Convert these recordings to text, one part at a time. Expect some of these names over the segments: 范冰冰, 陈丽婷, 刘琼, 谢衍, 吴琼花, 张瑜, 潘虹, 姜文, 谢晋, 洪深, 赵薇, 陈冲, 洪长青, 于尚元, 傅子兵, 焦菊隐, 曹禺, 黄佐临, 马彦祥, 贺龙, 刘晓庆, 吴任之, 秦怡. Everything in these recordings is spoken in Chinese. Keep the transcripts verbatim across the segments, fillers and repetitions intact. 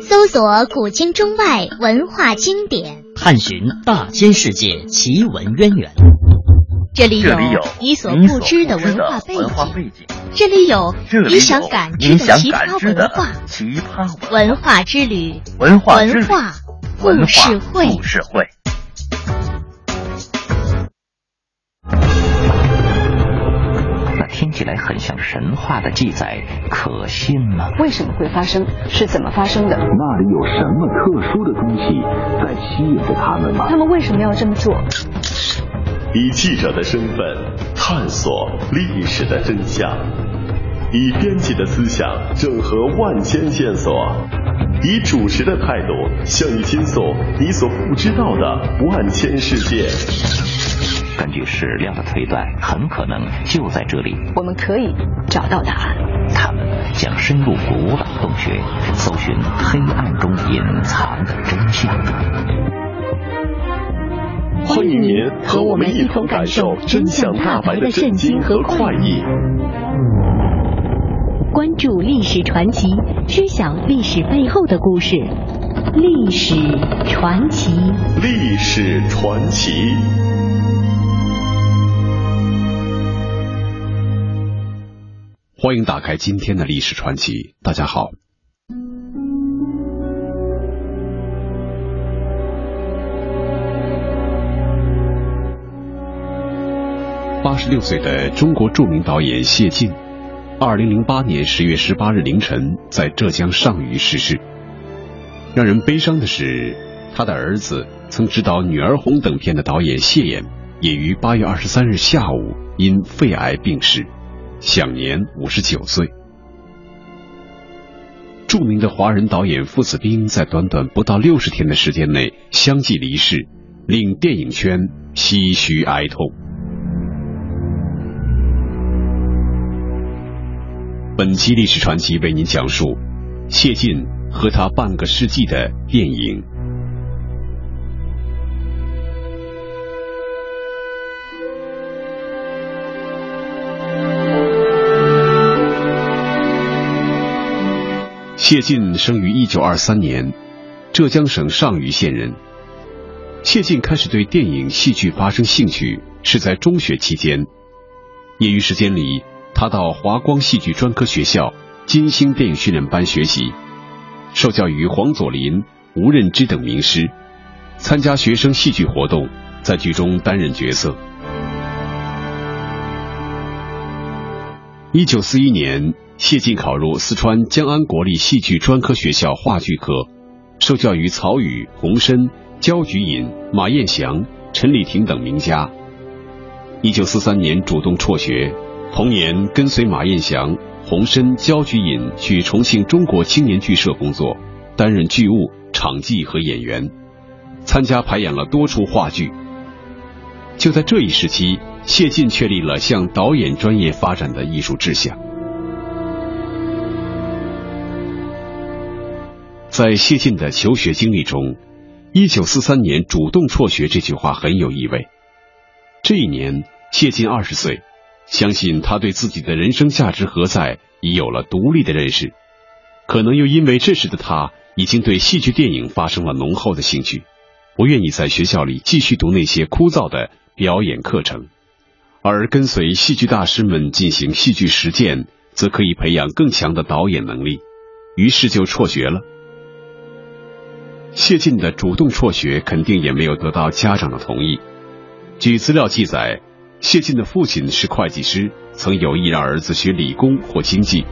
搜索古今中外文化经典，探寻大千世界奇闻渊源。这里有你所不知的文化背景，这里有你想感知的奇葩文化。奇葩文化之旅，文化故事会。听起来很像神话的记载，可信吗？为什么会发生？是怎么发生的？那里有什么特殊的东西在吸引着他们吗？他们为什么要这么做？以记者的身份探索历史的真相，以编辑的思想整合万千线索，以主持的态度向你倾诉你所不知道的万千世界。根据史料的推断，很可能就在这里我们可以找到答案。他们将深入古老洞穴，搜寻黑暗中隐藏的真相。欢迎您和我们一同感受真相大白的震惊和快意，关注历史传奇，知晓历史背后的故事。历史传奇，历史传奇。欢迎打开今天的历史传奇。大家好，八十六岁的中国著名导演谢晋，二零零八年十月十八日凌晨在浙江上虞逝世。让人悲伤的是，他的儿子曾执导《女儿红》等片的导演谢衍，也于八月二十三日下午因肺癌病逝，享年五十九岁。著名的华人导演傅子兵在短短不到六十天的时间内相继离世，令电影圈唏嘘哀痛。本期历史传奇为您讲述谢晋和他半个世纪的电影。谢晋生于一九二三年，浙江省上虞县人。谢晋开始对电影戏剧发生兴趣是在中学期间，业余时间里他到华光戏剧专科学校金星电影训练班学习，受教于黄佐临、吴任之等名师，参加学生戏剧活动，在剧中担任角色。一九四一年，谢晋考入四川江安国立戏剧专科学校话剧科，受教于曹禺、洪深、焦菊隐、马彦祥、陈丽婷等名家。一九四三年主动辍学，同年跟随马彦祥、洪深、焦菊隐去重庆中国青年剧社工作，担任剧务、场记和演员，参加排演了多出话剧。就在这一时期，谢晋确立了向导演专业发展的艺术志向。在谢晋的求学经历中，一九四三年主动辍学这句话很有意味。这一年谢晋二十岁，相信他对自己的人生价值何在已有了独立的认识，可能又因为这时的他已经对戏剧电影发生了浓厚的兴趣，不愿意在学校里继续读那些枯燥的表演课程，而跟随戏剧大师们进行戏剧实践，则可以培养更强的导演能力，于是就辍学了。谢晋的主动辍学肯定也没有得到家长的同意。据资料记载，谢晋的父亲是会计师，曾有意让儿子学理工或经济。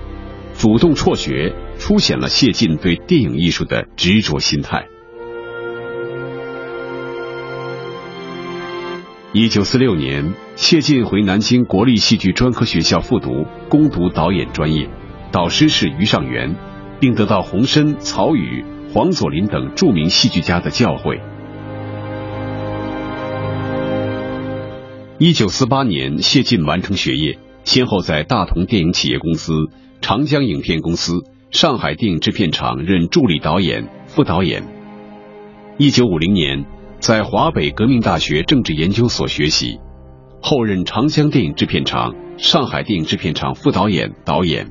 主动辍学凸显了谢晋对电影艺术的执着心态。一九四六年，谢晋回南京国立戏剧专科学校复读，攻读导演专业，导师是于尚元，并得到洪深、曹禺、黄佐临等著名戏剧家的教诲。一九四八年，谢晋完成学业，先后在大同电影企业公司、长江影片公司、上海电影制片厂任助理导演、副导演。一九五零年，在华北革命大学政治研究所学习，后任长江电影制片厂、上海电影制片厂副导演、导演。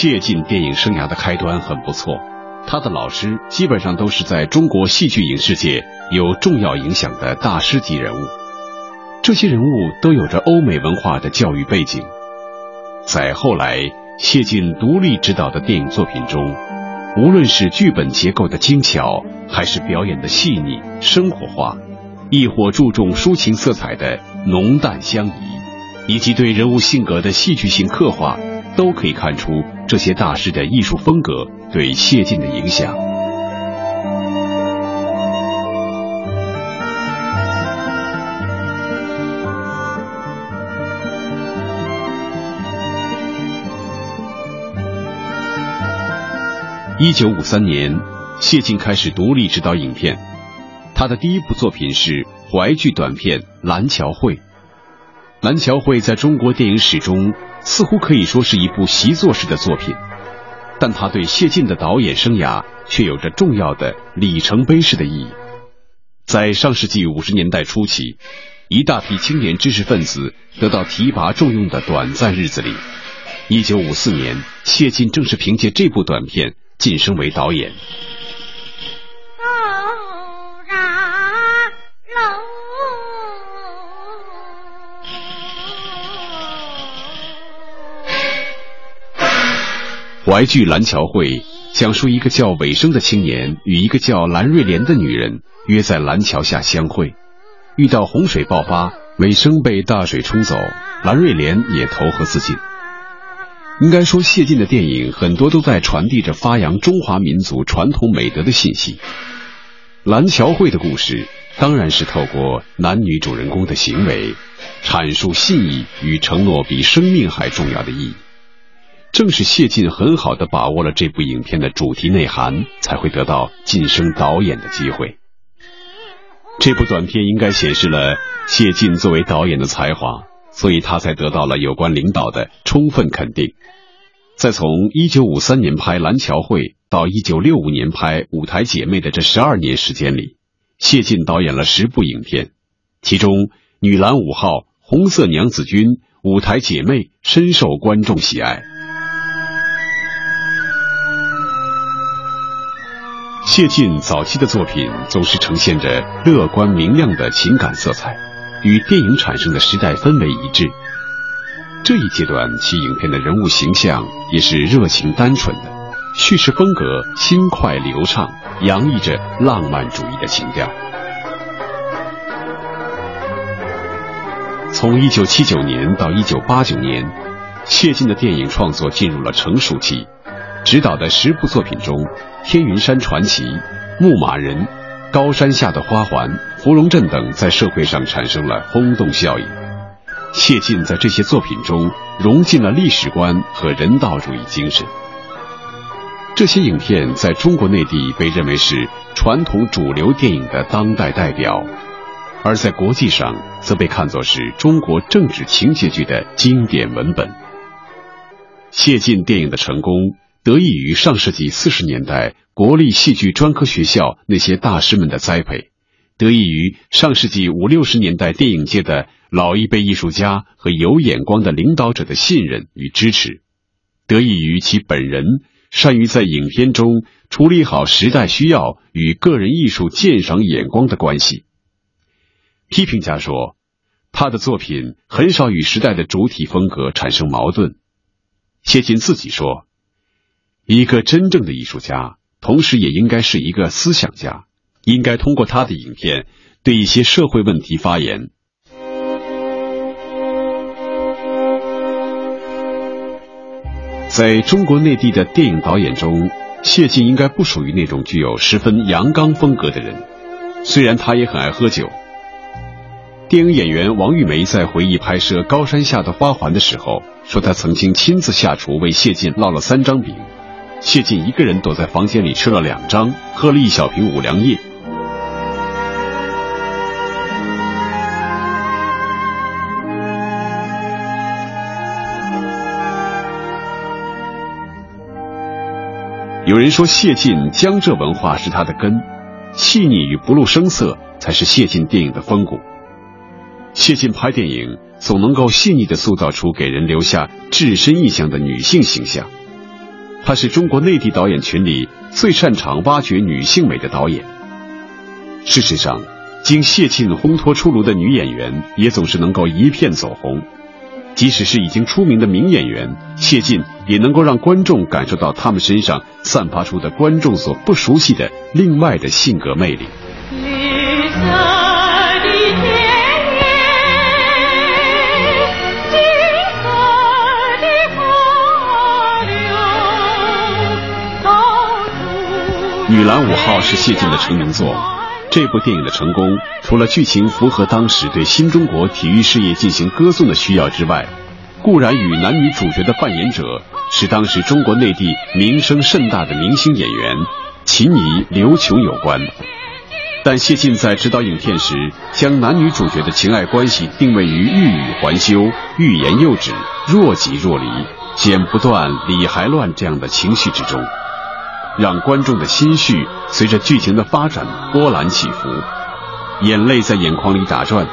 切近电影生涯的开端很不错。他的老师基本上都是在中国戏剧影视界有重要影响的大师级人物，这些人物都有着欧美文化的教育背景。在后来谢晋独立执导的电影作品中，无论是剧本结构的精巧，还是表演的细腻生活化，亦或注重抒情色彩的浓淡相宜，以及对人物性格的戏剧性刻画，都可以看出这些大师的艺术风格对谢晋的影响。一九五三年，谢晋开始独立执导影片，他的第一部作品是淮剧短片《蓝桥会》。蓝桥会在中国电影史中似乎可以说是一部习作式的作品，但它对谢晋的导演生涯却有着重要的里程碑式的意义。在上世纪五十年代初期，一大批青年知识分子得到提拔重用的短暂日子里，一九五四年，谢晋正是凭借这部短片晋升为导演。淮剧《蓝桥会》讲述一个叫韦生的青年与一个叫蓝瑞莲的女人约在蓝桥下相会，遇到洪水爆发，韦生被大水冲走，蓝瑞莲也投河自尽。应该说，谢晋的电影很多都在传递着发扬中华民族传统美德的信息。蓝桥会的故事当然是透过男女主人公的行为，阐述信义与承诺比生命还重要的意义。正是谢晋很好地把握了这部影片的主题内涵，才会得到晋升导演的机会。这部短片应该显示了谢晋作为导演的才华，所以他才得到了有关领导的充分肯定。在从一九五三年拍《蓝桥会》到一九六五年拍《舞台姐妹》的这十二年时间里，谢晋导演了十部影片，其中《女篮五号》《红色娘子军》《舞台姐妹》深受观众喜爱。谢晋早期的作品总是呈现着乐观明亮的情感色彩，与电影产生的时代氛围一致。这一阶段其影片的人物形象也是热情单纯的，叙事风格轻快流畅，洋溢着浪漫主义的情调。从一九七九年到一九八九年，谢晋的电影创作进入了成熟期，执导的十部作品中，《天云山传奇》《牧马人》高山下的花环、芙蓉镇等在社会上产生了轰动效应。谢晋在这些作品中融进了历史观和人道主义精神。这些影片在中国内地被认为是传统主流电影的当代代表，而在国际上则被看作是中国政治情节剧的经典文本。谢晋电影的成功得益于上世纪四十年代国立戏剧专科学校那些大师们的栽培，得益于上世纪五六十年代电影界的老一辈艺术家和有眼光的领导者的信任与支持，得益于其本人善于在影片中处理好时代需要与个人艺术鉴赏眼光的关系。批评家说，他的作品很少与时代的主体风格产生矛盾。谢晋自己说，一个真正的艺术家同时也应该是一个思想家，应该通过他的影片对一些社会问题发言。在中国内地的电影导演中，谢晋应该不属于那种具有十分阳刚风格的人，虽然他也很爱喝酒。电影演员王玉梅在回忆拍摄《高山下的花环》的时候说，他曾经亲自下厨为谢晋烙了三张饼，谢晋一个人躲在房间里吃了两张，喝了一小瓶五粮液。有人说，谢晋江浙文化是他的根，细腻与不露声色才是谢晋电影的风骨。谢晋拍电影总能够细腻地塑造出给人留下至深印象的女性形象，他是中国内地导演群里最擅长挖掘女性美的导演。事实上，经谢沁烘托出炉的女演员也总是能够一片走红，即使是已经出名的名演员，谢沁也能够让观众感受到他们身上散发出的观众所不熟悉的另外的性格魅力。绿色女篮五号是谢沁的成名作，这部电影的成功，除了剧情符合当时对新中国体育事业进行歌颂的需要之外，固然与男女主角的扮演者是当时中国内地名声甚大的明星演员秦怡、刘琼有关。但谢沁在执导影片时，将男女主角的情爱关系定位于欲语还休、欲言又止、若即若离、剪不断、理还乱这样的情绪之中，让观众的心绪随着剧情的发展波澜起伏，眼泪在眼眶里打转。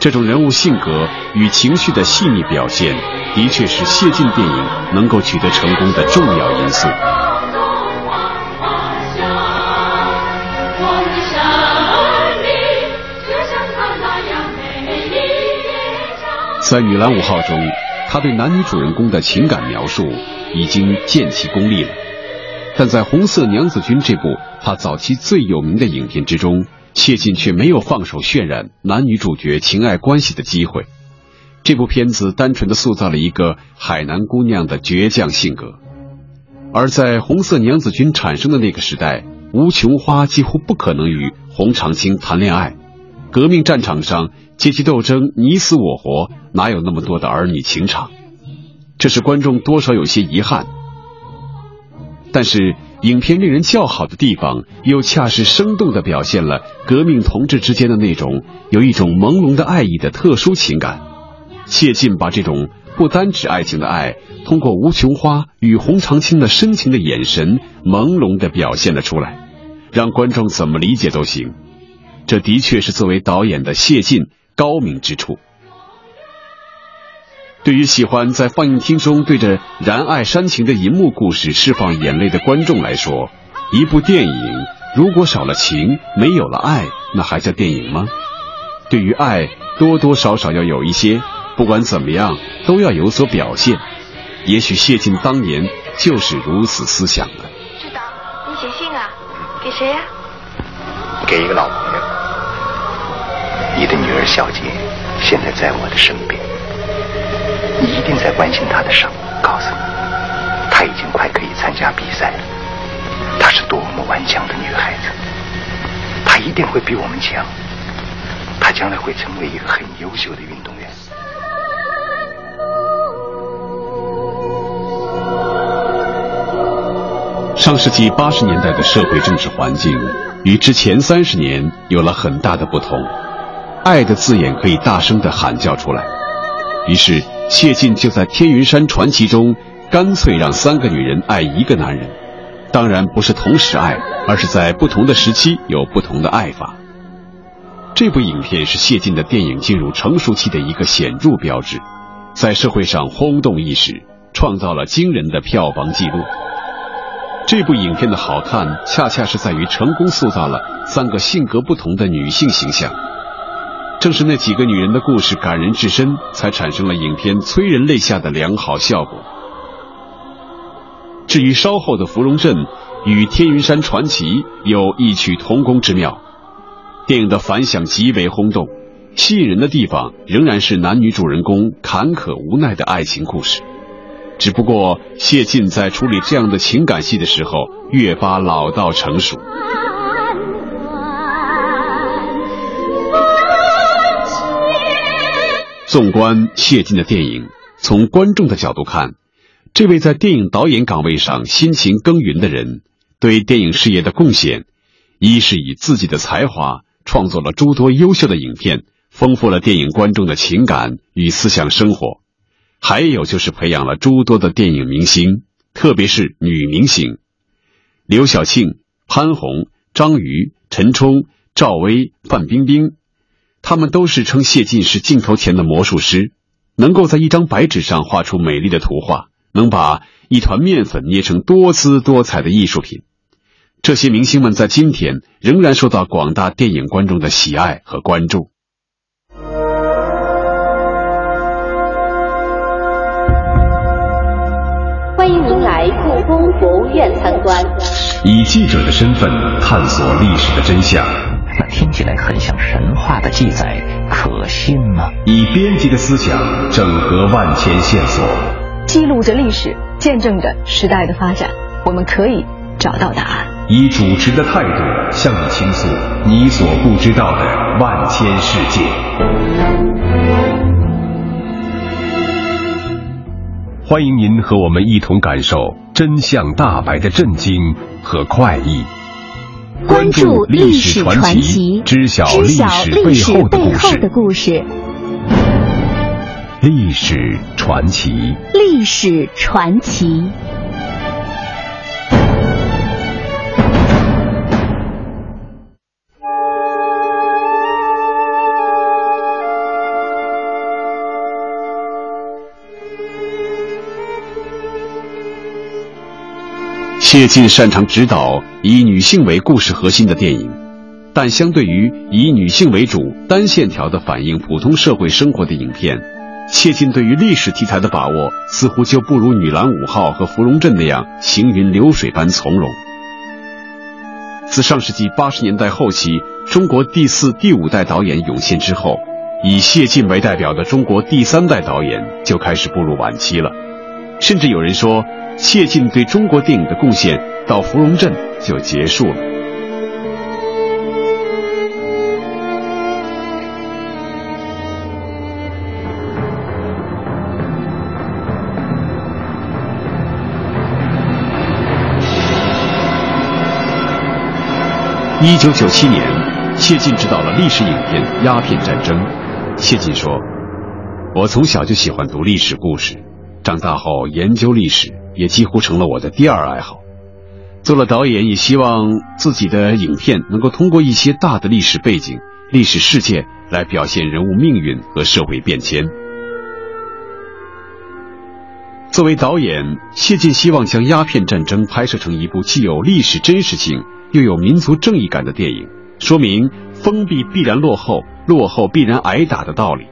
这种人物性格与情绪的细腻表现，的确是谢沁电影能够取得成功的重要因素。在女篮五号中，她对男女主人公的情感描述已经见其功力了，但在《红色娘子军》这部他早期最有名的影片之中，谢沁却没有放手渲染男女主角情爱关系的机会。这部片子单纯地塑造了一个海南姑娘的倔强性格，而在《红色娘子军》产生的那个时代，吴琼花几乎不可能与洪长青谈恋爱，革命战场上阶级斗争你死我活，哪有那么多的儿女情长，这是观众多少有些遗憾。但是影片令人叫好的地方，又恰是生动地表现了革命同志之间的那种有一种朦胧的爱意的特殊情感。谢沁把这种不单指爱情的爱，通过吴琼花与洪长青的深情的眼神朦胧地表现了出来，让观众怎么理解都行，这的确是作为导演的谢沁高明之处。对于喜欢在放映厅中对着燃爱煽情的银幕故事释放眼泪的观众来说，一部电影如果少了情，没有了爱，那还叫电影吗？对于爱，多多少少要有一些，不管怎么样都要有所表现。也许谢沁当年就是如此思想的。知道你写信啊，给谁呀、啊？给一个老朋友。你的女儿小杰现在在我的身边，你一定在关心他的伤。告诉你，他已经快可以参加比赛了。她是多么顽强的女孩子，她一定会比我们强。她将来会成为一个很优秀的运动员。上世纪八十年代的社会政治环境与之前三十年有了很大的不同，爱的字眼可以大声地喊叫出来。于是谢沁就在《天云山传奇》中干脆让三个女人爱一个男人，当然不是同时爱，而是在不同的时期有不同的爱法。这部影片是谢沁的电影进入成熟期的一个显著标志，在社会上轰动一时，创造了惊人的票房纪录。这部影片的好看恰恰是在于成功塑造了三个性格不同的女性形象，正是那几个女人的故事感人至深，才产生了影片催人泪下的良好效果。至于稍后的《芙蓉镇》与《天云山传奇》有异曲同工之妙，电影的反响极为轰动，吸引人的地方仍然是男女主人公坎坷无奈的爱情故事，只不过谢沁在处理这样的情感戏的时候越发老道成熟。纵观谢沁的电影，从观众的角度看，这位在电影导演岗位上辛勤耕耘的人对电影事业的贡献，一是以自己的才华创作了诸多优秀的影片，丰富了电影观众的情感与思想生活，还有就是培养了诸多的电影明星，特别是女明星，刘晓庆、潘虹、张瑜、陈冲、赵薇、范冰冰，他们都是称谢沁是镜头前的魔术师，能够在一张白纸上画出美丽的图画，能把一团面粉捏成多姿多彩的艺术品。这些明星们在今天仍然受到广大电影观众的喜爱和关注。欢迎您来故宫博物院参观，以记者的身份探索历史的真相。那听起来很像神话的记载，可信吗？以编辑的思想整合万千线索，记录着历史，见证着时代的发展，我们可以找到答案。以主持的态度向你倾诉你所不知道的万千世界。欢迎您和我们一同感受真相大白的震惊和快意，关注历史传奇，知晓历史背后的故事。历史传奇，历史传奇。谢晋擅长指导以女性为故事核心的电影，但相对于以女性为主单线条的反映普通社会生活的影片，谢晋对于历史题材的把握似乎就不如女篮五号和芙蓉镇那样行云流水般从容。自上世纪八十年代后期中国第四第五代导演涌现之后，以谢晋为代表的中国第三代导演就开始步入晚期了，甚至有人说谢晋对中国电影的贡献到芙蓉镇就结束了。一九九七年，谢晋执导了历史影片《鸦片战争》。谢晋说：“我从小就喜欢读历史故事，长大后研究历史也几乎成了我的第二爱好。做了导演，也希望自己的影片能够通过一些大的历史背景、历史事件来表现人物命运和社会变迁。”作为导演，谢晋希望将鸦片战争拍摄成一部既有历史真实性又有民族正义感的电影，说明封闭必然落后，落后必然挨打的道理，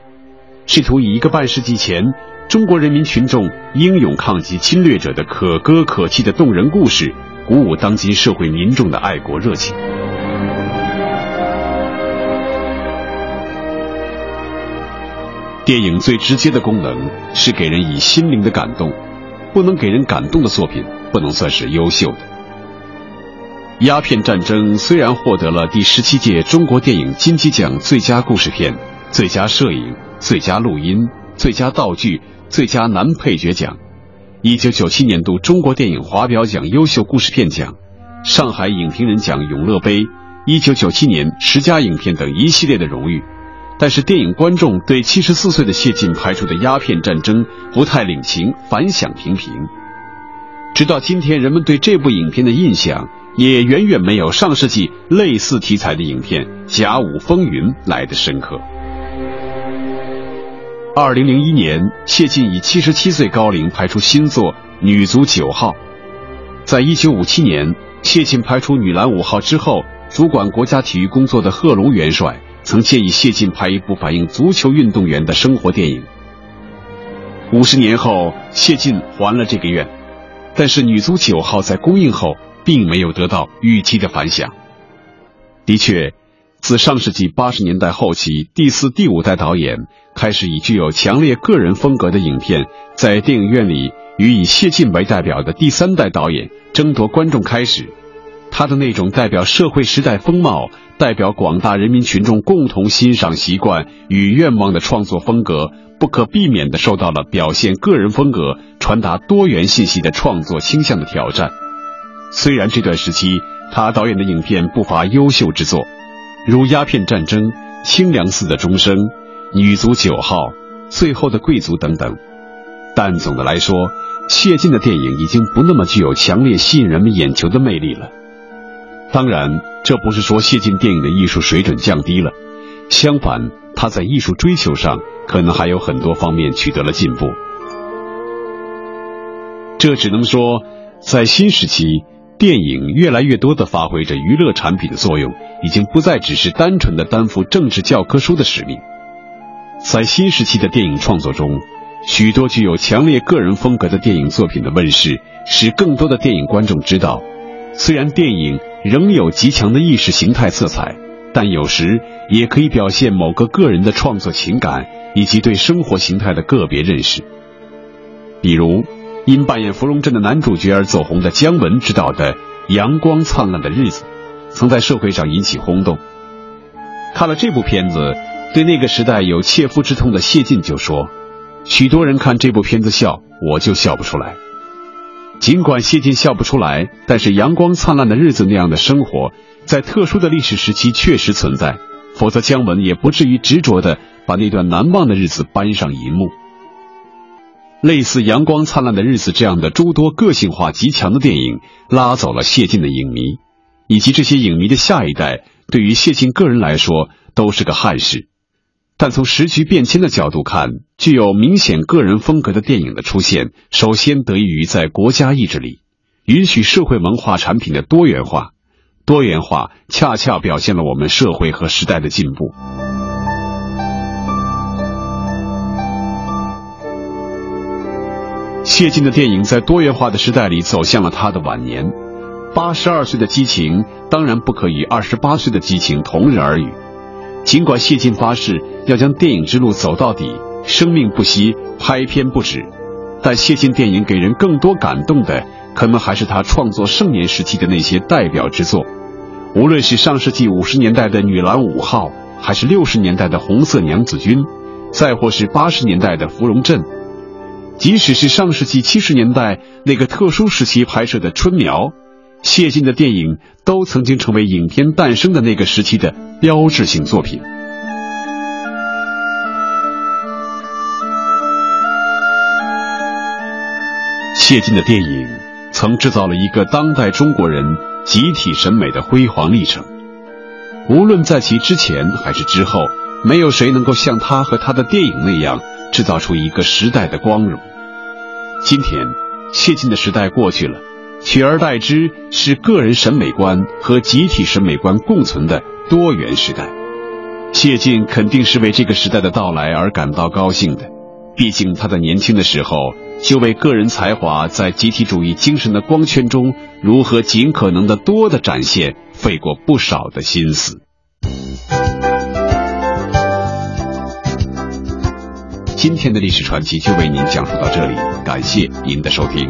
试图以一个半世纪前中国人民群众英勇抗击侵略者的可歌可泣的动人故事，鼓舞当今社会民众的爱国热情。电影最直接的功能是给人以心灵的感动，不能给人感动的作品不能算是优秀的。鸦片战争虽然获得了第十七届中国电影金鸡奖最佳故事片、最佳摄影、最佳录音、最佳道具、最佳男配角奖、一九九七年度中国电影华表奖优秀故事片奖、上海影评人奖永乐杯、一九九七年十佳影片等一系列的荣誉，但是电影观众对七十四岁的谢晋拍出的《鸦片战争》不太领情，反响平平。直到今天，人们对这部影片的印象也远远没有上世纪类似题材的影片《甲午风云》来得深刻。二零零一年，谢晋以七十七岁高龄拍出新作《女足九号》。在一九五七年，谢晋拍出《女篮五号》之后，主管国家体育工作的贺龙元帅曾建议谢晋拍一部反映足球运动员的生活电影。五十年后，谢晋还了这个愿，但是《女足九号》在公映后并没有得到预期的反响。的确，自上世纪八十年代后期，第四、第五代导演开始以具有强烈个人风格的影片在电影院里与以谢晋为代表的第三代导演争夺观众开始，他的那种代表社会时代风貌、代表广大人民群众共同欣赏习惯与愿望的创作风格，不可避免地受到了表现个人风格、传达多元信息的创作倾向的挑战。虽然这段时期他导演的影片不乏优秀之作，如《鸦片战争》、《清凉寺的钟声》、《女足九号》、《最后的贵族》等等，但总的来说，谢晋的电影已经不那么具有强烈吸引人们眼球的魅力了。当然，这不是说谢晋电影的艺术水准降低了，相反，他在艺术追求上可能还有很多方面取得了进步。这只能说，在新时期，电影越来越多地发挥着娱乐产品的作用，已经不再只是单纯的担负政治教科书的使命。在新时期的电影创作中，许多具有强烈个人风格的电影作品的问世，使更多的电影观众知道，虽然电影仍有极强的意识形态色彩，但有时也可以表现某个个人的创作情感以及对生活形态的个别认识。比如因扮演芙蓉镇的男主角而走红的姜文执导的《阳光灿烂的日子》曾在社会上引起轰动。看了这部片子，对那个时代有切肤之痛的谢晋就说，许多人看这部片子笑，我就笑不出来。尽管谢晋笑不出来，但是阳光灿烂的日子那样的生活在特殊的历史时期确实存在，否则姜文也不至于执着地把那段难忘的日子搬上银幕。类似阳光灿烂的日子这样的诸多个性化极强的电影拉走了谢晋的影迷，以及这些影迷的下一代对于谢晋个人来说都是个憾事。但从时局变迁的角度看，具有明显个人风格的电影的出现，首先得益于在国家意志里允许社会文化产品的多元化，多元化恰恰表现了我们社会和时代的进步。谢晋的电影在多元化的时代里走向了他的晚年，八十二岁的激情当然不可以二十八岁的激情同日而语。尽管谢晋发誓要将电影之路走到底，生命不息，拍片不止，但谢晋电影给人更多感动的，可能还是他创作盛年时期的那些代表之作。无论是上世纪五十年代的《女篮五号》，还是六十年代的《红色娘子军》，再或是八十年代的《芙蓉镇》，即使是上世纪七十年代那个特殊时期拍摄的《春苗》，谢晋的电影都曾经成为影片诞生的那个时期的标志性作品。谢晋的电影曾制造了一个当代中国人集体审美的辉煌历程，无论在其之前还是之后，没有谁能够像他和他的电影那样制造出一个时代的光荣。今天，谢晋的时代过去了，取而代之是个人审美观和集体审美观共存的多元时代。谢晋肯定是为这个时代的到来而感到高兴的，毕竟他在年轻的时候就为个人才华在集体主义精神的光圈中如何尽可能的多的展现费过不少的心思。今天的历史传奇就为您讲述到这里，感谢您的收听。